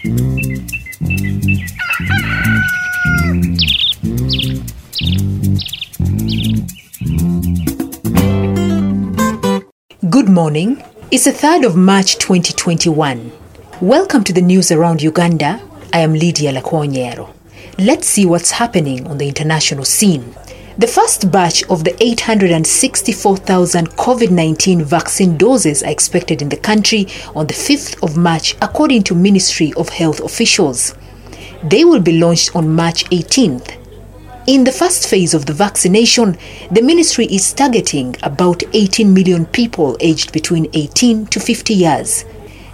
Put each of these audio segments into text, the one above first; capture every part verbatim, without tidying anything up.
Good morning. It's the third of March twenty twenty-one. Welcome to the news around Uganda. I am Lydia Lakoniero. Let's see what's happening on the international scene. The first batch of the eight hundred sixty-four thousand COVID nineteen vaccine doses are expected in the country on the fifth of March, according to Ministry of Health officials. They will be launched on March eighteenth. In the first phase of the vaccination, the ministry is targeting about eighteen million people aged between eighteen to fifty years.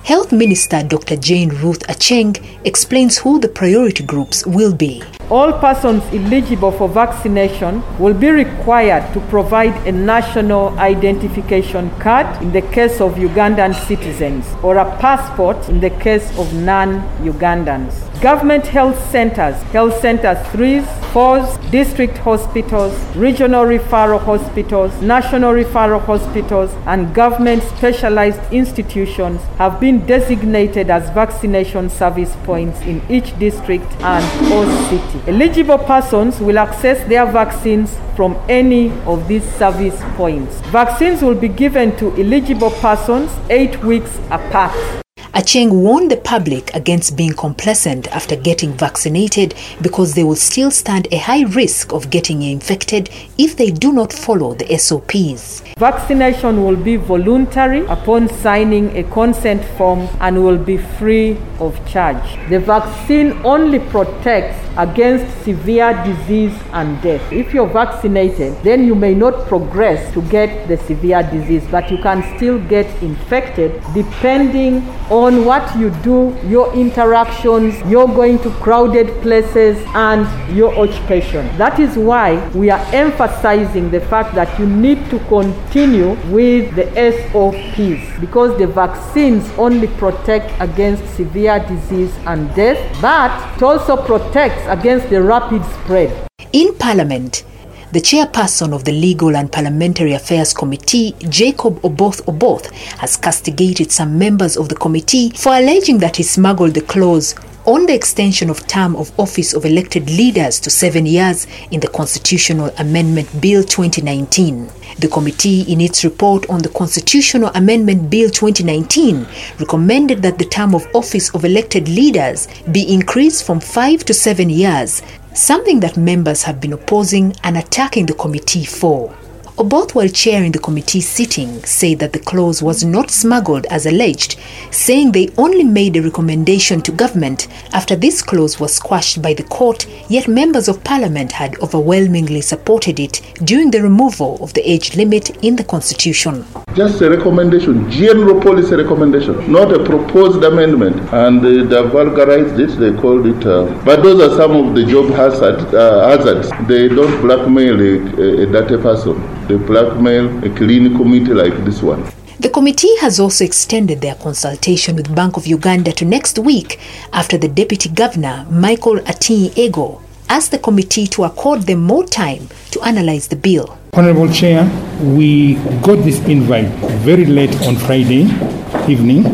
Health Minister Doctor Jane Ruth Acheng explains who the priority groups will be. All persons eligible for vaccination will be required to provide a national identification card in the case of Ugandan citizens, or a passport in the case of non-Ugandans. Government health centers, health centers threes, fours, district hospitals, regional referral hospitals, national referral hospitals, and government specialized institutions have been designated as vaccination service points in each district and or city. Eligible persons will access their vaccines from any of these service points. Vaccines will be given to eligible persons eight weeks apart. Acheng warned the public against being complacent after getting vaccinated, because they will still stand a high risk of getting infected if they do not follow the S O Ps. Vaccination will be voluntary upon signing a consent form and will be free of charge. The vaccine only protects against severe disease and death. If you're vaccinated, then you may not progress to get the severe disease, but you can still get infected depending on on what you do, your interactions, your going to crowded places, and your occupation. That is why we are emphasizing the fact that you need to continue with the S O Ps, because the vaccines only protect against severe disease and death, but it also protects against the rapid spread. In Parliament, the chairperson of the Legal and Parliamentary Affairs Committee, Jacob Oboth Oboth, has castigated some members of the committee for alleging that he smuggled the clause on the extension of term of office of elected leaders to seven years in the Constitutional Amendment Bill twenty nineteen. The committee, in its report on the Constitutional Amendment Bill twenty nineteen, recommended that the term of office of elected leaders be increased from five to seven years, something that members have been opposing and attacking the committee for. Oboth, while chairing the committee sitting, said that the clause was not smuggled as alleged, saying they only made a recommendation to government after this clause was squashed by the court, yet members of parliament had overwhelmingly supported it during the removal of the age limit in the constitution. Just a recommendation, general policy recommendation, not a proposed amendment. And they, they vulgarized it, they called it, uh, but those are some of the job hazard, uh, hazards. They don't blackmail a, a dirty person. They blackmail a clean committee like this one. The committee has also extended their consultation with Bank of Uganda to next week after the Deputy Governor, Michael Ati Ego, asked the committee to accord them more time to analyse the bill. Honourable Chair, we got this invite very late on Friday evening,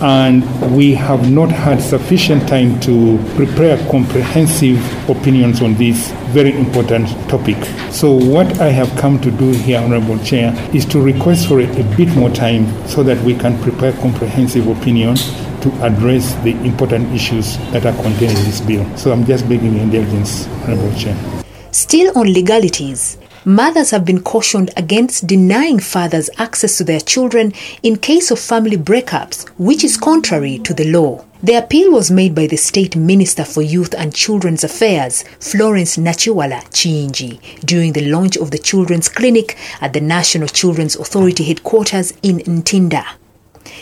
and we have not had sufficient time to prepare comprehensive opinions on this very important topic. So what I have come to do here, Honourable Chair, is to request for a bit more time so that we can prepare comprehensive opinions to address the important issues that are contained in this bill. So I'm just begging your indulgence, Honourable Chair. Still on legalities, mothers have been cautioned against denying fathers access to their children in case of family breakups, which is contrary to the law. The appeal was made by the State Minister for Youth and Children's Affairs, Florence Nachiwala Chienji, during the launch of the Children's Clinic at the National Children's Authority headquarters in Ntinda.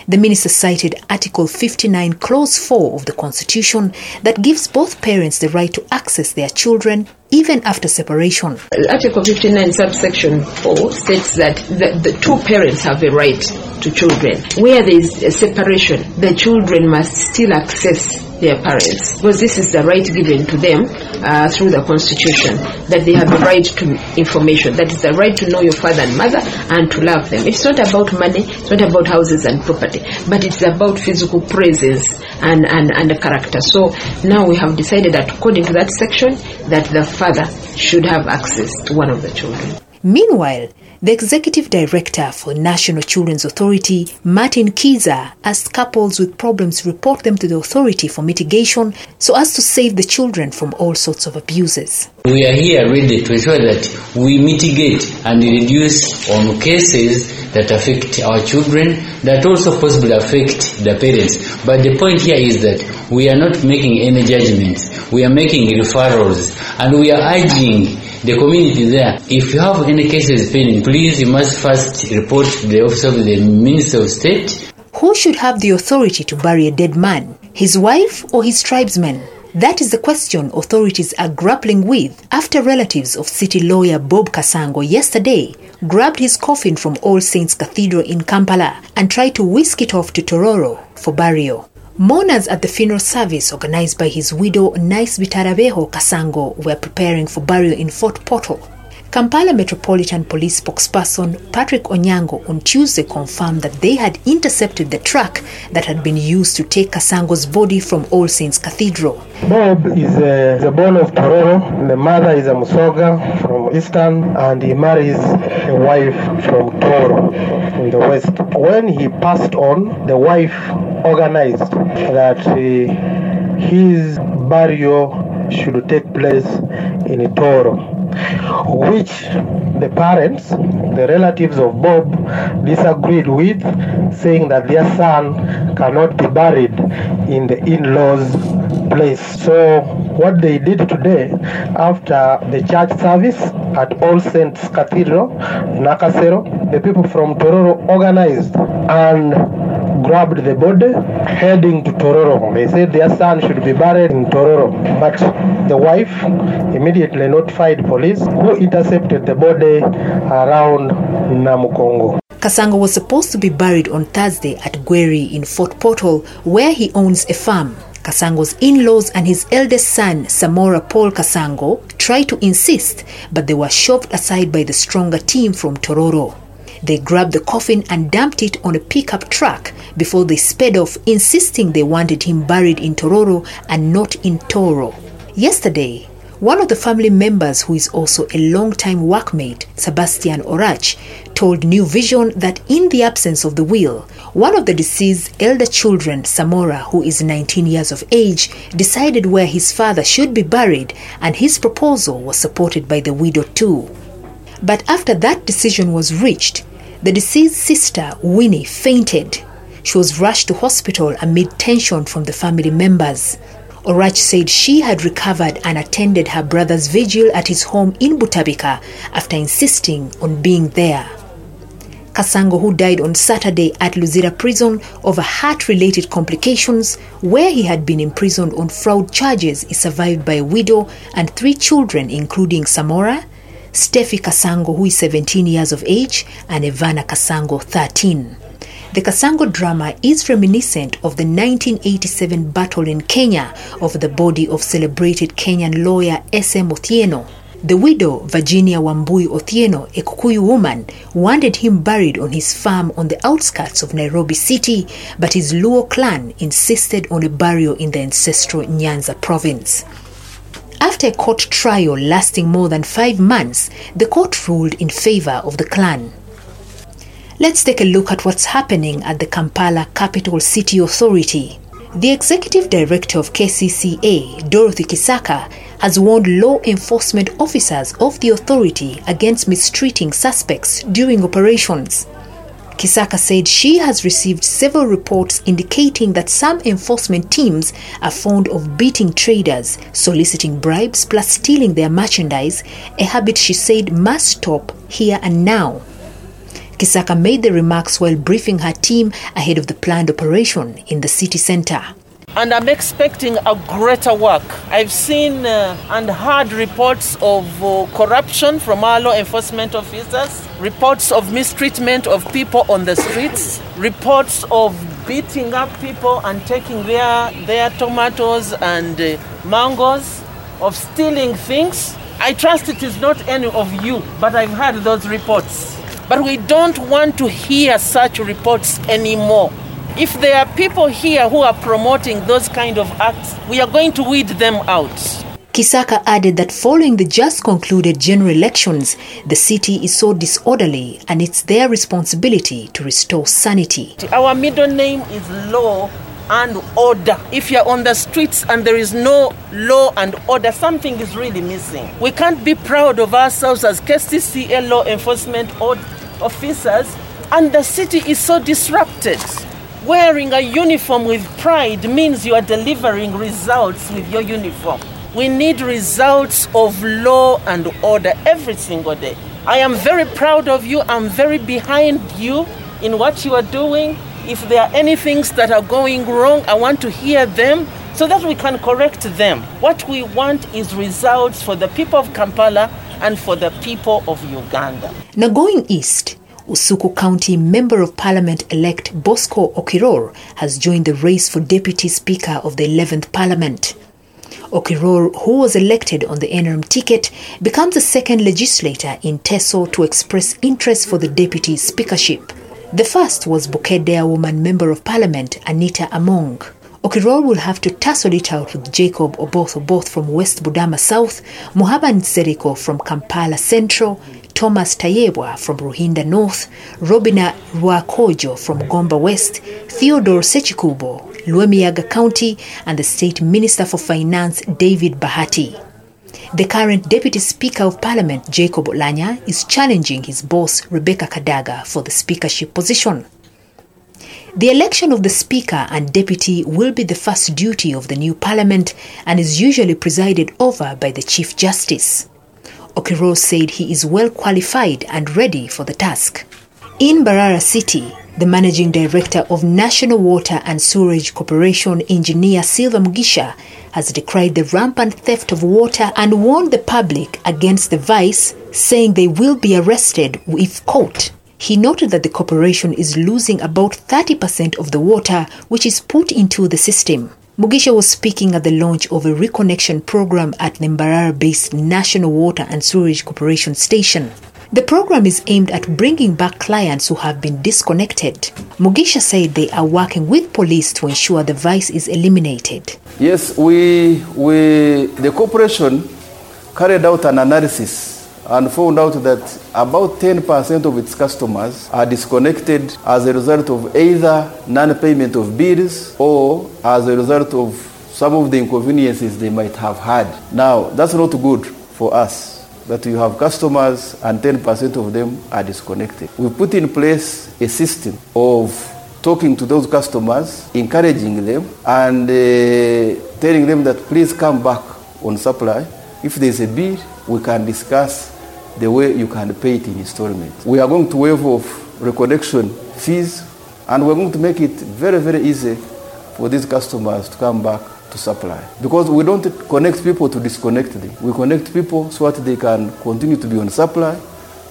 The minister cited Article fifty-nine, Clause four of the Constitution that gives both parents the right to access their children even after separation. Article fifty-nine subsection four states that the, the two parents have a right to children. Where there is a separation, the children must still access their parents, because this is the right given to them uh, through the Constitution, that they have a right to information, that is the right to know your father and mother and to love them. It's not about money, it's not about houses and property, but it's about physical presence and, and, and character. So now we have decided that according to that section, that the father should have access to one of the children. Meanwhile, the Executive Director for National Children's Authority, Martin Kiza, asked couples with problems report them to the authority for mitigation so as to save the children from all sorts of abuses. We are here really to ensure that we mitigate and reduce on cases that affect our children, that also possibly affect the parents. But the point here is that we are not making any judgments, we are making referrals, and we are urging the community there, if you have any cases pending, please you must first report to the office of the Minister of State. Who should have the authority to bury a dead man? His wife or his tribesmen? That is the question authorities are grappling with after relatives of city lawyer Bob Kasango yesterday grabbed his coffin from All Saints Cathedral in Kampala and tried to whisk it off to Tororo for burial. Mourners at the funeral service organized by his widow, Nice Bitarabeho Kasango, were preparing for burial in Fort Portal. Kampala Metropolitan Police spokesperson Patrick Onyango on Tuesday confirmed that they had intercepted the truck that had been used to take Kasango's body from All Saints Cathedral. Bob is a, the born of Tororo. The mother is a Musoga from Eastern, and he marries a wife from Tororo in the West. When he passed on, the wife organized that uh, his burial should take place in Tororo, which the parents, the relatives of Bob, disagreed with, saying that their son cannot be buried in the in-laws' place. So what they did today, after the church service at All Saints Cathedral, Nakasero, the people from Tororo organized and grabbed the body, heading to Tororo. They said their son should be buried in Tororo. But the wife immediately notified police, who intercepted the body around Namukongo. Kasango was supposed to be buried on Thursday at Gweri in Fort Portal, where he owns a farm. Kasango's in-laws and his eldest son, Samora Paul Kasango, tried to insist, but they were shoved aside by the stronger team from Tororo. They grabbed the coffin and dumped it on a pickup truck before they sped off, insisting they wanted him buried in Tororo and not in Toro. Yesterday, one of the family members, who is also a long-time workmate, Sebastian Orach, told New Vision that in the absence of the will, one of the deceased's elder children, Samora, who is nineteen years of age, decided where his father should be buried, and his proposal was supported by the widow too. But after that decision was reached, the deceased sister, Winnie, fainted. She was rushed to hospital amid tension from the family members. Orach said she had recovered and attended her brother's vigil at his home in Butabika after insisting on being there. Kasango, who died on Saturday at Luzira prison over heart-related complications, where he had been imprisoned on fraud charges, is survived by a widow and three children, including Samora, Steffi Kasango, who is seventeen years of age, and Ivana Kasango, thirteen. The Kasango drama is reminiscent of the nineteen eighty-seven battle in Kenya over the body of celebrated Kenyan lawyer S M Othieno. The widow, Virginia Wambui Othieno, a Kikuyu woman, wanted him buried on his farm on the outskirts of Nairobi city, but his Luo clan insisted on a burial in the ancestral Nyanza province. After a court trial lasting more than five months, the court ruled in favor of the clan. Let's take a look at what's happening at the Kampala Capital City Authority. The Executive Director of K C C A, Dorothy Kisaka, has warned law enforcement officers of the authority against mistreating suspects during operations. Kisaka said she has received several reports indicating that some enforcement teams are fond of beating traders, soliciting bribes, plus stealing their merchandise, a habit she said must stop here and now. Kisaka made the remarks while briefing her team ahead of the planned operation in the city center. and I'm expecting a greater work. I've seen uh, and heard reports of uh, corruption from our law enforcement officers, reports of mistreatment of people on the streets, reports of beating up people and taking their, their tomatoes and uh, mangoes, of stealing things. I trust it is not any of you, but I've heard those reports. But we don't want to hear such reports anymore. If there are people here who are promoting those kind of acts, we are going to weed them out. Kisaka added that following the just concluded general elections, the city is so disorderly and it's their responsibility to restore sanity. Our middle name is law and order. If you're on the streets and there is no law and order, something is really missing. We can't be proud of ourselves as K C C A law enforcement officers, and the city is so disrupted. Wearing a uniform with pride means you are delivering results with your uniform. We need results of law and order every single day. I am very proud of you. I'm very behind you in what you are doing. If there are any things that are going wrong, I want to hear them so that we can correct them. What we want is results for the people of Kampala and for the people of Uganda. Now going east, Usuku County Member of Parliament-elect Bosco Okiror has joined the race for Deputy Speaker of the eleventh Parliament. Okiror, who was elected on the N R M ticket, becomes the second legislator in Teso to express interest for the Deputy Speakership. The first was Bukedea Woman Member of Parliament Anita Among. Okiror will have to tussle it out with Jacob Oboth Oboth from West Budama South, Muhammad Seriko from Kampala Central, Thomas Tayebwa from Ruhinda North, Robina Rwakojo from Gomba West, Theodore Sechikubo, Luemiaga County, and the State Minister for Finance, David Bahati. The current Deputy Speaker of Parliament, Jacob Olanya, is challenging his boss, Rebecca Kadaga, for the speakership position. The election of the Speaker and Deputy will be the first duty of the new Parliament and is usually presided over by the Chief Justice. Okiror said he is well qualified and ready for the task. In Barara City, the Managing Director of National Water and Sewerage Corporation, Engineer Silva Mugisha, has decried the rampant theft of water and warned the public against the vice, saying they will be arrested if caught. He noted that the corporation is losing about thirty percent of the water which is put into the system. Mugisha was speaking at the launch of a reconnection program at the Mbarara-based National Water and Sewerage Corporation station. The program is aimed at bringing back clients who have been disconnected. Mugisha said they are working with police to ensure the vice is eliminated. Yes, we, we the corporation carried out an analysis and found out that about ten percent of its customers are disconnected as a result of either non-payment of bills or as a result of some of the inconveniences they might have had. Now, that's not good for us, that you have customers and ten percent of them are disconnected. We put in place a system of talking to those customers, encouraging them, and uh, telling them that please come back on supply. If there's a bill, we can discuss the way you can pay it in installments. We are going to waive off reconnection fees, and we're going to make it very, very easy for these customers to come back to supply. Because we don't connect people to disconnect them. We connect people so that they can continue to be on supply,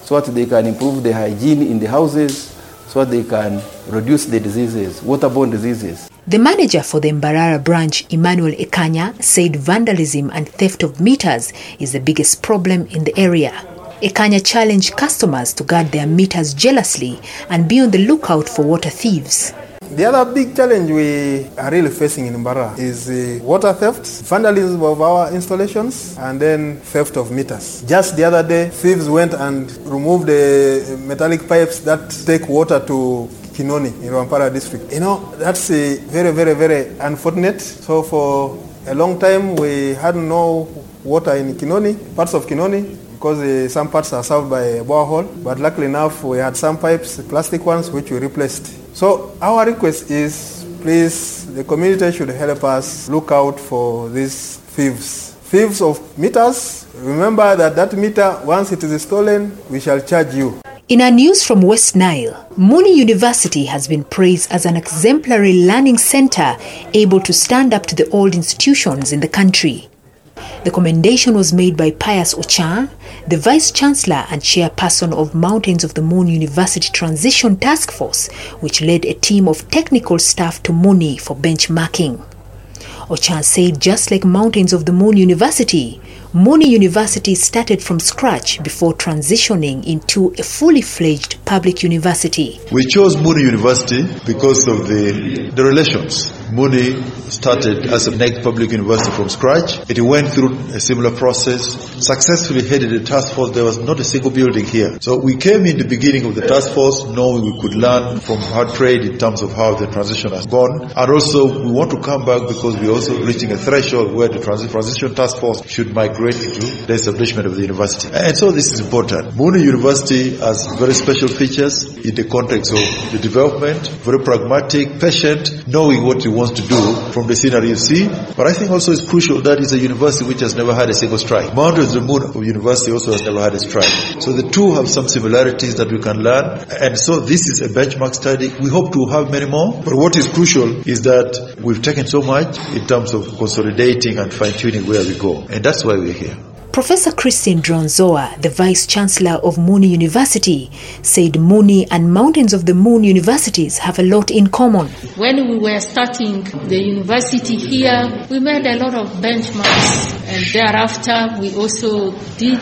so that they can improve the hygiene in the houses, so that they can reduce the diseases, waterborne diseases. The manager for the Mbarara branch, Emmanuel Ekanya, said vandalism and theft of meters is the biggest problem in the area. Ekanya challenged customers to guard their meters jealously and be on the lookout for water thieves. The other big challenge we are really facing in Mbarara is uh, water theft, vandalism of our installations, and then theft of meters. Just the other day, thieves went and removed the metallic pipes that take water to Kinoni in Rampara district. You know, that's uh, very, very, very unfortunate. So for a long time, we had no water in Kinoni, parts of Kinoni, because uh, some parts are served by a borehole. But luckily enough, we had some pipes, plastic ones, which we replaced. So our request is, please, the community should help us look out for these thieves. Thieves of meters, remember that that meter, once it is stolen, we shall charge you. In our news from West Nile, Mooney University has been praised as an exemplary learning center able to stand up to the old institutions in the country. The commendation was made by Pius Ochan, the Vice-Chancellor and Chairperson of Mountains of the Moon University Transition Task Force, which led a team of technical staff to Mooney for benchmarking. Ochan said just like Mountains of the Moon University, Mooney University started from scratch before transitioning into a fully fledged public university. We chose Mooney University because of the, the relations. Mooney started as a next public university from scratch. It went through a similar process, successfully headed a task force. There was not a single building here. So we came in the beginning of the task force knowing we could learn from hard trade in terms of how the transition has gone. And also we want to come back because we're also reaching a threshold where the transition task force should migrate into the establishment of the university. And so this is important. Mooney University has very special features in the context of the development, very pragmatic, patient, knowing what he wants to do from the scenery you see. But I think also it's crucial that it's a university which has never had a single strike. Mountains of the Moon University also has never had a strike. So the two have some similarities that we can learn. And so this is a benchmark study. We hope to have many more. But what is crucial is that we've taken so much in terms of consolidating and fine-tuning where we go. And that's why we here. Professor Christine Dronzoa, the Vice-Chancellor of Mooney University, said Mooney and Mountains of the Moon universities have a lot in common. When we were starting the university here, we made a lot of benchmarks, and thereafter we also did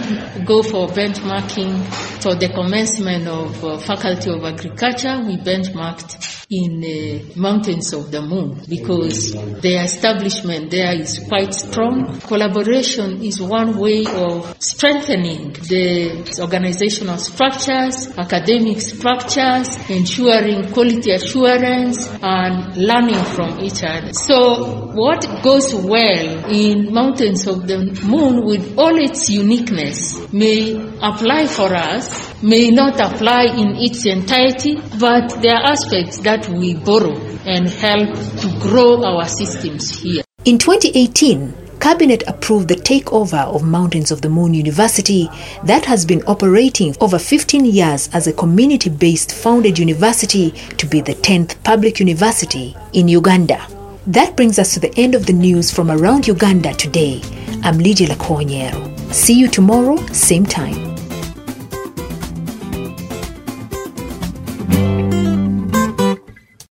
go for benchmarking for the commencement of uh, Faculty of Agriculture. We benchmarked in the Mountains of the Moon because the establishment there is quite strong. Collaboration is one way of strengthening the organizational structures, academic structures, ensuring quality assurance and learning from each other. So what goes well in Mountains of the Moon with all its uniqueness may apply for us, may not apply in its entirety, but there are aspects that we borrow and help to grow our systems here. In twenty eighteen, Cabinet approved the takeover of Mountains of the Moon University that has been operating over fifteen years as a community-based founded university to be the tenth public university in Uganda. That brings us to the end of the news from around Uganda today. I'm Lydia Lakoniero. See you tomorrow, same time.